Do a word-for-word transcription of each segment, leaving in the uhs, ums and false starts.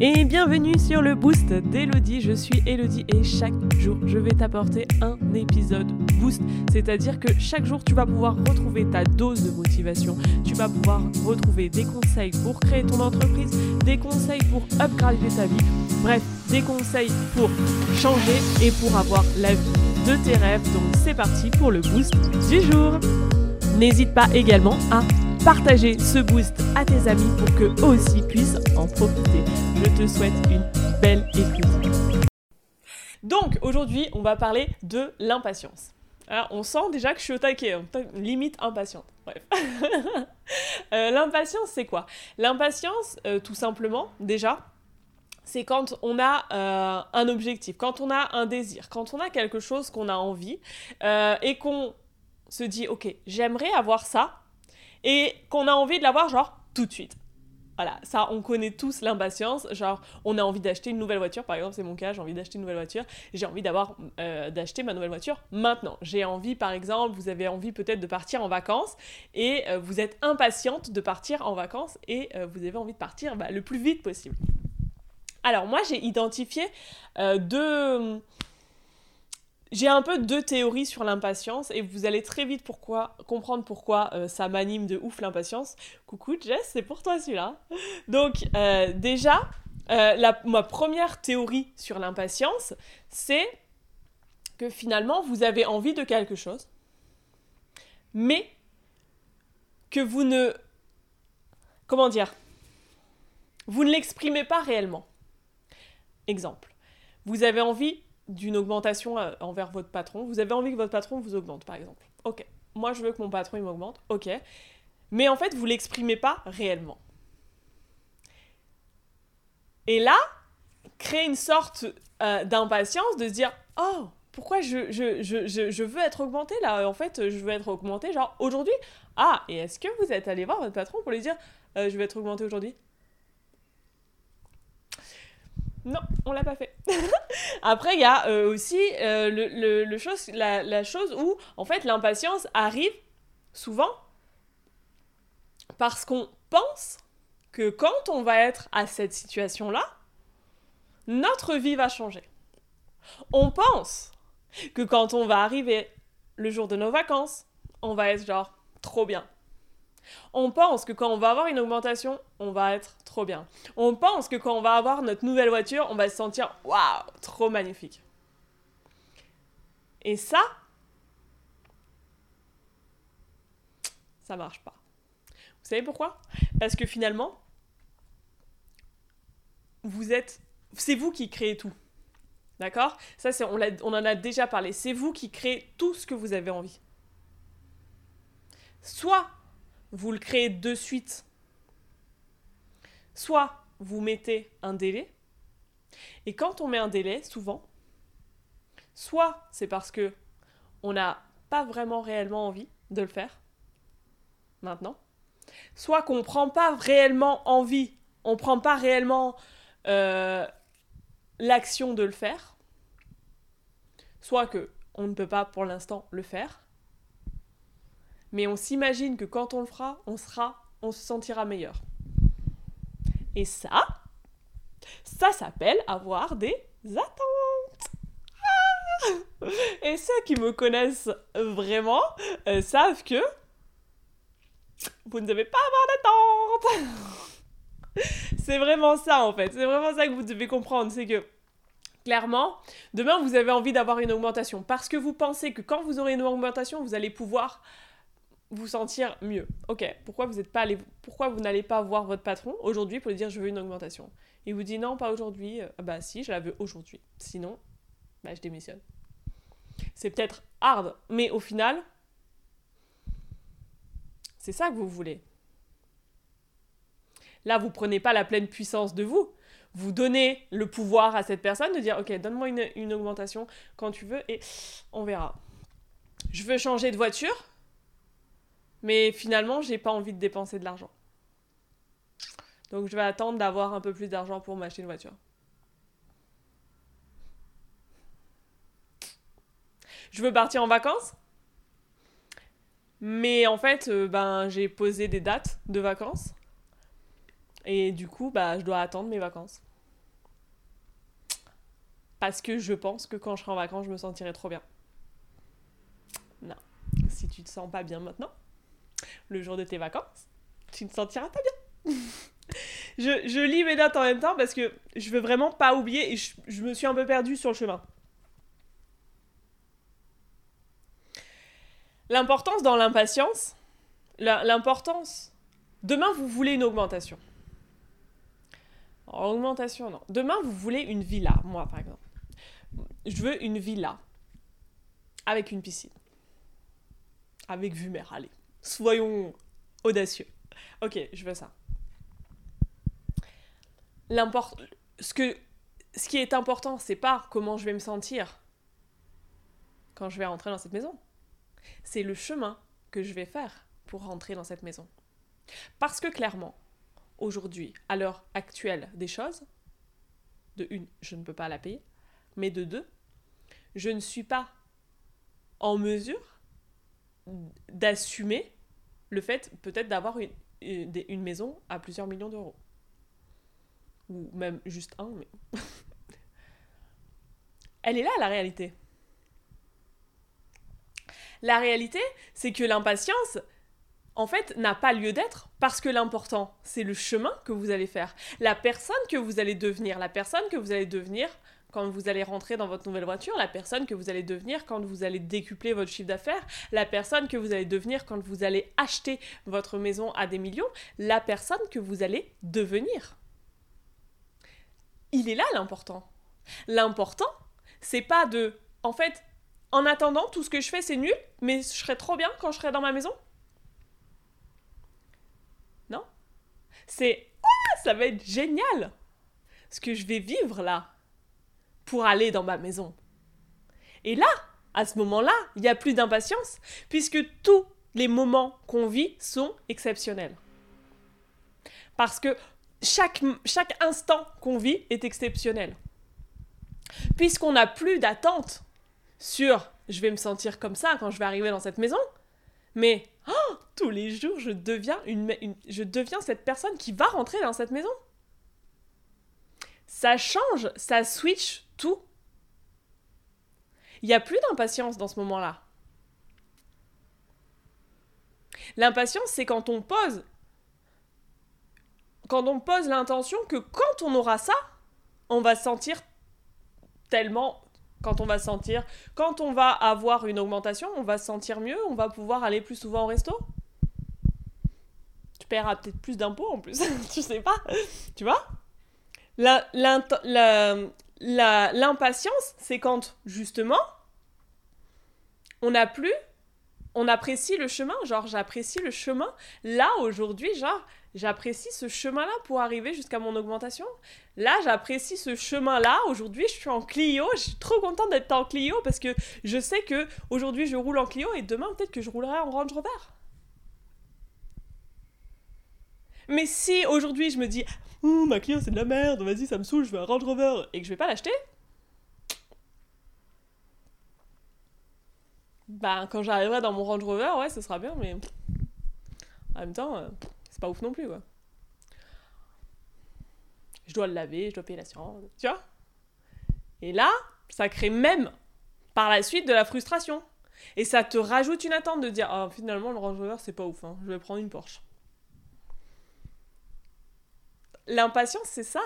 Et bienvenue sur le Boost d'Elodie, je suis Elodie et chaque jour je vais t'apporter un épisode Boost, c'est-à-dire que chaque jour tu vas pouvoir retrouver ta dose de motivation, tu vas pouvoir retrouver des conseils pour créer ton entreprise, des conseils pour upgrader ta vie, bref, des conseils pour changer et pour avoir la vie de tes rêves, donc c'est parti pour le Boost du jour. N'hésite pas également à partager ce boost à tes amis pour qu'eux aussi puissent en profiter. Je te souhaite une belle écoute. Donc aujourd'hui, on va parler de l'impatience. Alors, on sent déjà que je suis au taquet, hein, limite impatiente. Bref. euh, l'impatience, c'est quoi ? L'impatience, euh, tout simplement, déjà, c'est quand on a euh, un objectif, quand on a un désir, quand on a quelque chose qu'on a envie euh, et qu'on se dit « Ok, j'aimerais avoir ça », et qu'on a envie de l'avoir, genre, tout de suite. Voilà, ça, on connaît tous l'impatience, genre, on a envie d'acheter une nouvelle voiture, par exemple, c'est mon cas, j'ai envie d'acheter une nouvelle voiture, j'ai envie d'avoir, euh, d'acheter ma nouvelle voiture maintenant. J'ai envie, par exemple, vous avez envie peut-être de partir en vacances, et euh, vous êtes impatiente de partir en vacances, et euh, vous avez envie de partir bah, le plus vite possible. Alors, moi, j'ai identifié euh, deux... J'ai un peu deux théories sur l'impatience et vous allez très vite pourquoi, comprendre pourquoi euh, ça m'anime de ouf l'impatience. Coucou Jess, c'est pour toi celui-là. Donc euh, déjà, euh, la, ma première théorie sur l'impatience, c'est que finalement vous avez envie de quelque chose, mais que vous ne... Comment dire ? Vous ne l'exprimez pas réellement. Exemple, vous avez envie d'une augmentation envers votre patron. Vous avez envie que votre patron vous augmente, par exemple. Ok, moi je veux que mon patron il m'augmente, ok. Mais en fait, vous ne l'exprimez pas réellement. Et là, créer une sorte euh, d'impatience de se dire « Oh, pourquoi je, je, je, je, je veux être augmenté là ? En fait, je veux être augmenté, genre aujourd'hui. Ah, et est-ce que vous êtes allé voir votre patron pour lui dire euh, « Je veux être augmenté aujourd'hui ?» Non, on l'a pas fait. Après, il y a euh, aussi euh, le, le, le chose, la, la chose où, en fait, l'impatience arrive souvent parce qu'on pense que quand on va être à cette situation-là, notre vie va changer. On pense que quand on va arriver le jour de nos vacances, on va être genre trop bien. On pense que quand on va avoir une augmentation, on va être trop bien. On pense que quand on va avoir notre nouvelle voiture, on va se sentir « Waouh, trop magnifique !» Et ça, ça marche pas. Vous savez pourquoi ? Parce que finalement, vous êtes, c'est vous qui créez tout. D'accord ? Ça, c'est, on, l'a, on en a déjà parlé. C'est vous qui créez tout ce que vous avez envie. Soit vous le créez de suite. Soit vous mettez un délai. Et quand on met un délai, souvent, soit c'est parce que on n'a pas vraiment réellement envie de le faire, maintenant. Soit qu'on ne prend pas réellement envie, on ne prend pas réellement euh, l'action de le faire. Soit qu'on ne peut pas pour l'instant le faire. Mais on s'imagine que quand on le fera, on sera, on se sentira meilleur. Et ça, ça s'appelle avoir des attentes. Ah et ceux qui me connaissent vraiment euh, savent que vous ne devez pas avoir d'attentes. C'est vraiment ça en fait, c'est vraiment ça que vous devez comprendre, c'est que clairement, demain vous avez envie d'avoir une augmentation parce que vous pensez que quand vous aurez une augmentation, vous allez pouvoir vous sentir mieux. Ok, pourquoi vous êtes pas allé, pourquoi vous n'allez pas voir votre patron aujourd'hui pour lui dire je veux une augmentation ? Il vous dit non, pas aujourd'hui. Bah si, je la veux aujourd'hui. Sinon, bah je démissionne. C'est peut-être hard, mais au final, c'est ça que vous voulez. Là, vous prenez pas la pleine puissance de vous. Vous donnez le pouvoir à cette personne de dire ok, donne-moi une, une augmentation quand tu veux et on verra. Je veux changer de voiture. Mais finalement, j'ai pas envie de dépenser de l'argent. Donc je vais attendre d'avoir un peu plus d'argent pour m'acheter une voiture. Je veux partir en vacances. Mais en fait, euh, ben, j'ai posé des dates de vacances. Et du coup, bah, je dois attendre mes vacances. parce que je pense que quand je serai en vacances, je me sentirai trop bien. Non. Si tu te sens pas bien maintenant, le jour de tes vacances, tu ne te sentiras pas bien. je, je lis mes notes en même temps parce que je veux vraiment pas oublier et je, je me suis un peu perdue sur le chemin. L'importance dans l'impatience, la, l'importance... Demain, vous voulez une augmentation. En augmentation, non. Demain, vous voulez une villa, moi, par exemple. Je veux une villa avec une piscine. Avec vue mer, allez. Soyons audacieux. Ok, je veux ça. L'import... Ce que... Ce qui est important, c'est pas comment je vais me sentir quand je vais rentrer dans cette maison. C'est le chemin que je vais faire pour rentrer dans cette maison. Parce que clairement, aujourd'hui, à l'heure actuelle des choses, de une, je ne peux pas la payer, mais de deux, je ne suis pas en mesure d'assumer le fait peut-être d'avoir une, une maison à plusieurs millions d'euros. Ou même juste un, mais... Elle est là, la réalité. La réalité, c'est que l'impatience... en fait, n'a pas lieu d'être parce que l'important, c'est le chemin que vous allez faire, la personne que vous allez devenir, la personne que vous allez devenir quand vous allez rentrer dans votre nouvelle voiture, la personne que vous allez devenir quand vous allez décupler votre chiffre d'affaires, la personne que vous allez devenir quand vous allez acheter votre maison à des millions, la personne que vous allez devenir. Il est là l'important. L'important, c'est pas de, en fait, en attendant, tout ce que je fais, c'est nul, mais je serai trop bien quand je serai dans ma maison. C'est « Ah, ça va être génial !» ce que je vais vivre là, pour aller dans ma maison. Et là, à ce moment-là, il n'y a plus d'impatience, puisque tous les moments qu'on vit sont exceptionnels. Parce que chaque, chaque instant qu'on vit est exceptionnel. Puisqu'on n'a plus d'attente sur « je vais me sentir comme ça quand je vais arriver dans cette maison », mais oh, tous les jours, je deviens, une, une, je deviens cette personne qui va rentrer dans cette maison. Ça change, ça switch tout. Il n'y a plus d'impatience dans ce moment-là. L'impatience, c'est quand on pose, quand on pose l'intention que quand on aura ça, on va sentir tellement... Quand on va sentir, quand on va avoir une augmentation, on va se sentir mieux, on va pouvoir aller plus souvent au resto. Tu paieras peut-être plus d'impôts en plus, tu sais pas, tu vois. La, la, la, l'impatience, c'est quand, justement, on n'a plus, on apprécie le chemin, genre j'apprécie le chemin, là, aujourd'hui, genre, j'apprécie ce chemin-là pour arriver jusqu'à mon augmentation. Là, j'apprécie ce chemin-là. Aujourd'hui, je suis en Clio. Je suis trop contente d'être en Clio parce que je sais que aujourd'hui je roule en Clio et demain, peut-être que je roulerai en Range Rover. Mais si aujourd'hui, je me dis « Ouh, ma Clio, c'est de la merde. Vas-y, ça me saoule, je veux un Range Rover. » et que je vais pas l'acheter, ben, quand j'arriverai dans mon Range Rover, ouais, ce sera bien, mais en même temps... Euh... pas ouf non plus, quoi. Je dois le laver, je dois payer l'assurance, tu vois. Et là, ça crée même, par la suite, de la frustration. Et ça te rajoute une attente de dire « Ah, oh, finalement, le Range Rover, c'est pas ouf, hein. Je vais prendre une Porsche. » L'impatience, c'est ça.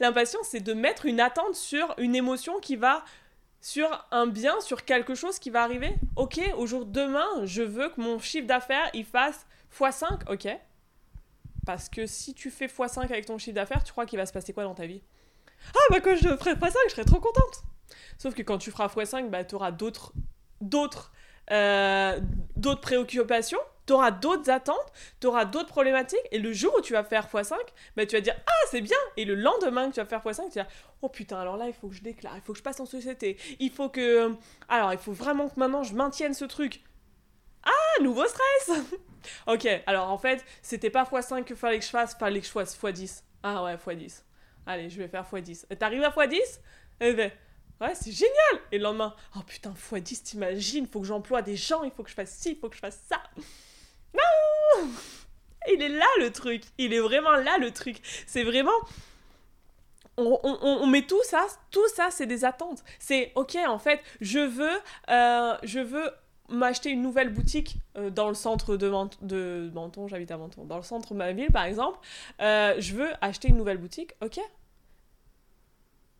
L'impatience, c'est de mettre une attente sur une émotion qui va... sur un bien, sur quelque chose qui va arriver. Ok, au jour demain, je veux que mon chiffre d'affaires, il fasse fois cinq, ok. Parce que si tu fais fois cinq avec ton chiffre d'affaires, tu crois qu'il va se passer quoi dans ta vie ? Ah bah quand je ferai fois cinq, je serai trop contente. Sauf que quand tu feras fois cinq, bah t'auras d'autres, d'autres, euh, d'autres préoccupations, t'auras d'autres attentes, t'auras d'autres problématiques. Et le jour où tu vas faire fois cinq, bah tu vas dire ah c'est bien. Et le lendemain que tu vas faire fois cinq, tu vas dire oh putain alors là il faut que je déclare, il faut que je passe en société, il faut que alors il faut vraiment que maintenant je maintienne ce truc. Ah, nouveau stress. Ok, alors en fait, c'était pas fois cinq que fallait que je fasse, fallait que je fasse fois dix. Ah ouais, fois dix. Allez, je vais faire fois dix. Et t'arrives à fois dix ? Et ben, ouais, c'est génial. Et le lendemain, oh putain, fois dix, t'imagines, faut que j'emploie des gens, il faut que je fasse ci, il faut que je fasse ça. Non ! Il est là le truc, il est vraiment là le truc. C'est vraiment... on, on, on met tout ça, tout ça c'est des attentes. C'est ok, en fait, je veux, euh, je veux m'acheter une nouvelle boutique euh, dans le centre de, Mant- de Menton, j'habite à Menton, dans le centre de ma ville par exemple, euh, je veux acheter une nouvelle boutique, ok.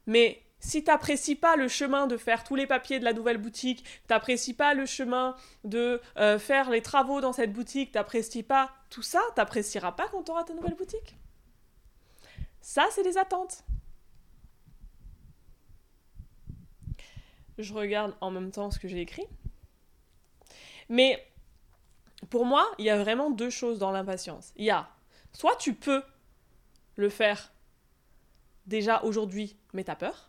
Mais si t'apprécies pas le chemin de faire tous les papiers de la nouvelle boutique, t'apprécies pas le chemin de euh, faire les travaux dans cette boutique, t'apprécies pas tout ça, t'apprécieras pas quand t'auras ta nouvelle boutique. Ça, c'est des attentes. Je regarde en même temps ce que j'ai écrit. Mais pour moi, il y a vraiment deux choses dans l'impatience. Il y a, soit tu peux le faire déjà aujourd'hui, mais t'as peur.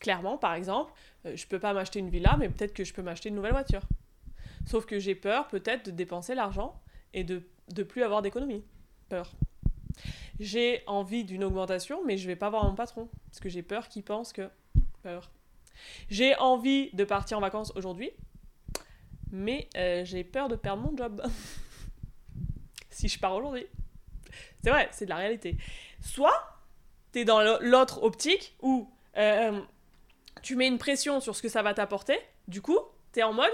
Clairement, par exemple, je peux pas m'acheter une villa, mais peut-être que je peux m'acheter une nouvelle voiture. Sauf que j'ai peur peut-être de dépenser l'argent et de ne plus avoir d'économie. Peur. J'ai envie d'une augmentation, mais je vais pas voir mon patron, parce que j'ai peur qu'il pense que... Peur. J'ai envie de partir en vacances aujourd'hui, mais euh, j'ai peur de perdre mon job si je pars aujourd'hui. C'est vrai, c'est de la réalité. Soit t'es dans l'autre optique où euh, tu mets une pression sur ce que ça va t'apporter, du coup t'es en mode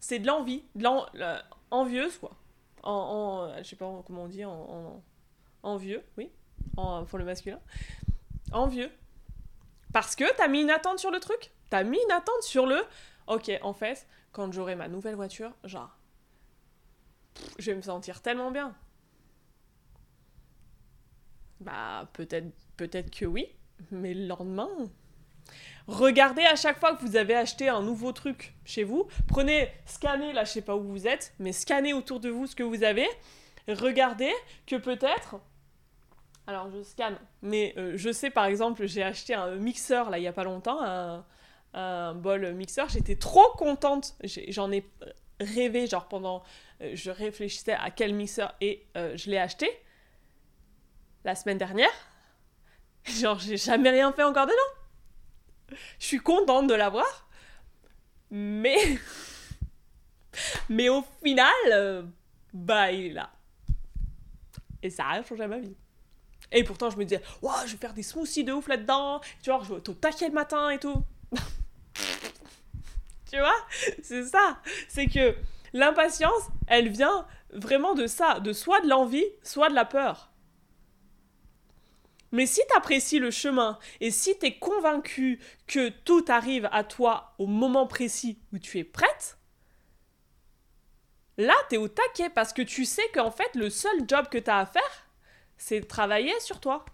c'est de l'envie, de l'en, euh, envieuse quoi. En, en, je sais pas comment on dit, en, en envieux, oui, en, pour le masculin, envieux. Parce que t'as mis une attente sur le truc. T'as mis une attente sur le... Ok, en fait, quand j'aurai ma nouvelle voiture, genre... Pff, je vais me sentir tellement bien. Bah, peut-être, peut-être que oui, mais le lendemain... Regardez à chaque fois que vous avez acheté un nouveau truc chez vous. Prenez, scannez, là, je sais pas où vous êtes, mais scannez autour de vous ce que vous avez. Regardez que peut-être... Alors, je scanne, mais euh, je sais, par exemple, j'ai acheté un mixeur, là, il n'y a pas longtemps, un, un bol mixeur. J'étais trop contente. J'ai, j'en ai rêvé, genre, pendant... Euh, je réfléchissais à quel mixeur et euh, je l'ai acheté la semaine dernière. Genre, j'ai jamais rien fait encore dedans. Je suis contente de l'avoir, mais... mais au final, euh, bah, il est là. Et ça a changé ma vie. Et pourtant, je me disais, wow, je vais faire des smoothies de ouf là-dedans. Tu vois, je vais au taquet le matin et tout. Tu vois, c'est ça. C'est que l'impatience, elle vient vraiment de ça, de soit de l'envie, soit de la peur. Mais si t'apprécies le chemin et si t'es convaincu que tout arrive à toi au moment précis où tu es prête, là, t'es au taquet parce que tu sais qu'en fait, le seul job que t'as à faire, c'est de travailler sur toi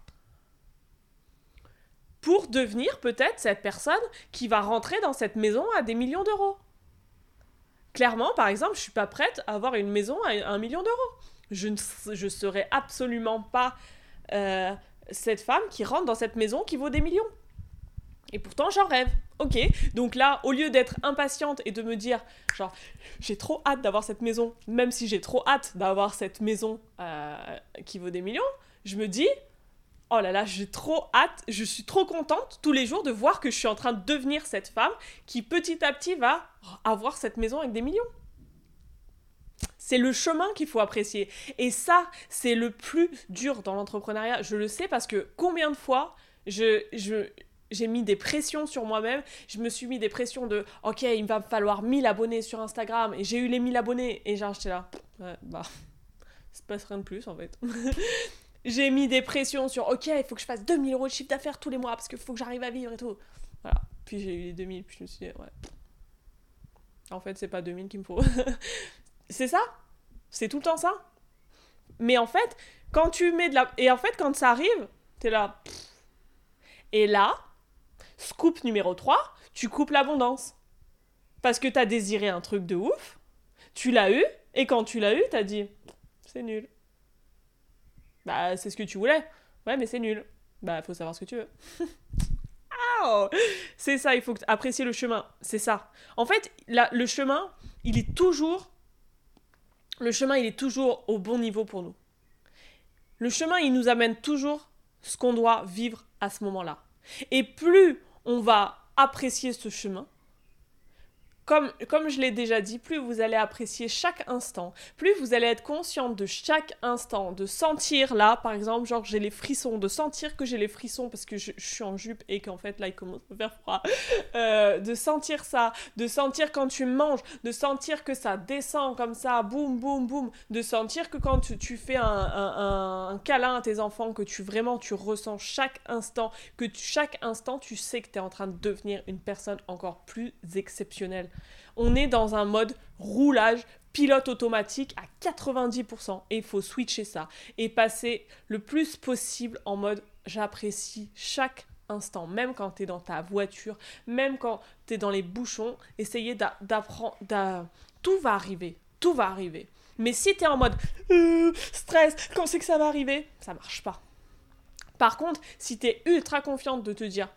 pour devenir peut-être cette personne qui va rentrer dans cette maison à des millions d'euros. Clairement, par exemple, je suis pas prête à avoir une maison à un million d'euros. Je ne je serai absolument pas euh, cette femme qui rentre dans cette maison qui vaut des millions. Et pourtant, j'en rêve. Ok, donc là, au lieu d'être impatiente et de me dire, genre, j'ai trop hâte d'avoir cette maison, même si j'ai trop hâte d'avoir cette maison euh, qui vaut des millions, je me dis, oh là là, j'ai trop hâte, je suis trop contente tous les jours de voir que je suis en train de devenir cette femme qui petit à petit va avoir cette maison avec des millions. C'est le chemin qu'il faut apprécier. Et ça, c'est le plus dur dans l'entrepreneuriat. Je le sais parce que combien de fois je... je j'ai mis des pressions sur moi-même, je me suis mis des pressions de « Ok, il va me falloir mille abonnés sur Instagram, et j'ai eu les mille abonnés, et genre j'étais là, ouais, bah, il se passe rien de plus en fait. » J'ai mis des pressions sur « Ok, il faut que je fasse deux mille euros de chiffre d'affaires tous les mois, parce qu'il faut que j'arrive à vivre et tout. » Voilà, puis j'ai eu les deux mille, puis je me suis dit « Ouais, en fait c'est pas deux mille qu'il me faut. » C'est ça, c'est tout le temps ça. Mais en fait, quand tu mets de la... Et en fait, quand ça arrive, t'es là... Et là... Scoop numéro trois, tu coupes l'abondance. Parce que t'as désiré un truc de ouf, tu l'as eu, et quand tu l'as eu, t'as dit « C'est nul. » Bah, c'est ce que tu voulais. Ouais, mais c'est nul. Bah, faut savoir ce que tu veux. Oh, c'est ça, il faut apprécier le chemin. C'est ça. En fait, la, le chemin, il est toujours... Le chemin, il est toujours au bon niveau pour nous. Le chemin, il nous amène toujours ce qu'on doit vivre à ce moment-là. Et plus on va apprécier ce chemin, Comme, comme je l'ai déjà dit, plus vous allez apprécier chaque instant, plus vous allez être consciente de chaque instant, de sentir là, par exemple, genre j'ai les frissons, de sentir que j'ai les frissons parce que je, je suis en jupe et qu'en fait là il commence à faire froid, euh, de sentir ça, de sentir quand tu manges, de sentir que ça descend comme ça, boum, boum, boum, de sentir que quand tu, tu fais un, un, un câlin à tes enfants, que tu vraiment tu ressens chaque instant, que tu, chaque instant tu sais que t'es en train de devenir une personne encore plus exceptionnelle. On est dans un mode roulage, pilote automatique à quatre-vingt-dix pour cent et il faut switcher ça et passer le plus possible en mode j'apprécie chaque instant, même quand t'es dans ta voiture, même quand t'es dans les bouchons, essayez d'a- d'apprendre, d'a... tout va arriver, tout va arriver. Mais si t'es en mode euh, stress, quand c'est que ça va arriver, ça marche pas. Par contre, si t'es ultra confiante de te dire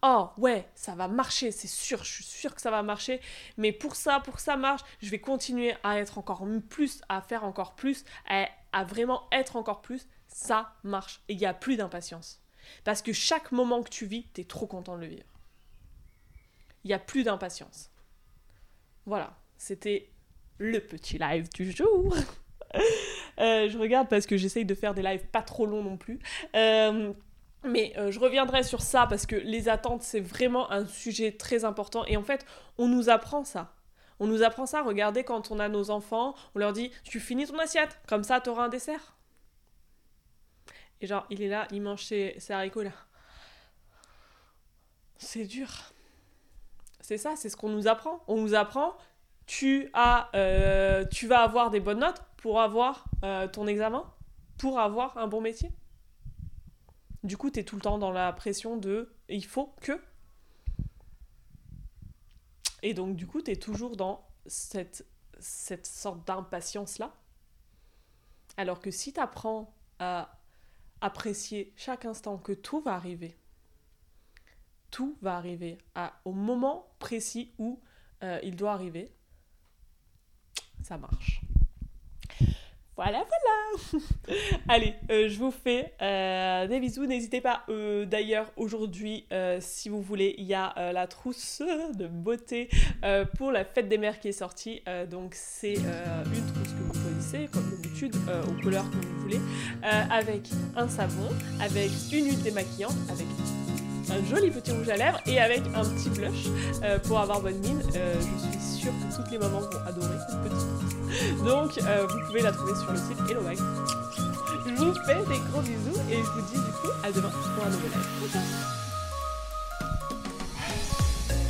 « Oh, ouais, ça va marcher, c'est sûr, je suis sûre que ça va marcher, mais pour ça, pour que ça marche, je vais continuer à être encore plus, à faire encore plus, à, à vraiment être encore plus, ça marche. » Et il n'y a plus d'impatience. Parce que chaque moment que tu vis, t'es trop content de le vivre. Il n'y a plus d'impatience. Voilà, c'était le petit live du jour. euh, je regarde parce que j'essaye de faire des lives pas trop longs non plus. Euh... Mais euh, je reviendrai sur ça parce que les attentes, c'est vraiment un sujet très important. Et en fait, on nous apprend ça. On nous apprend ça. Regardez, quand on a nos enfants, on leur dit « Tu finis ton assiette, comme ça, t'auras un dessert. » Et genre, il est là, il mange ses, ses haricots là. C'est dur. C'est ça, c'est ce qu'on nous apprend. On nous apprend « Tu as, euh, tu vas avoir des bonnes notes pour avoir euh, ton examen, pour avoir un bon métier. » Du coup, t'es tout le temps dans la pression de « il faut que ». Et donc, du coup, t'es toujours dans cette, cette sorte d'impatience-là. Alors que si t'apprends à apprécier chaque instant que tout va arriver, tout va arriver à, au moment précis où euh, il doit arriver, ça marche. Voilà, voilà. Allez, euh, je vous fais euh, des bisous. N'hésitez pas, euh, d'ailleurs, aujourd'hui, euh, si vous voulez, il y a euh, la trousse de beauté euh, pour la fête des mères qui est sortie. Euh, donc, c'est euh, une trousse que vous choisissez, comme d'habitude, euh, aux couleurs que vous voulez, euh, avec un savon, avec une huile démaquillante, avec un joli petit rouge à lèvres et avec un petit blush euh, pour avoir bonne mine. Euh, je suis sûre que toutes les mamans vont adorer cette petite. Donc euh, vous pouvez la trouver sur le site Hello Mag. Je vous fais des gros bisous et je vous dis du coup à demain pour un nouvel live.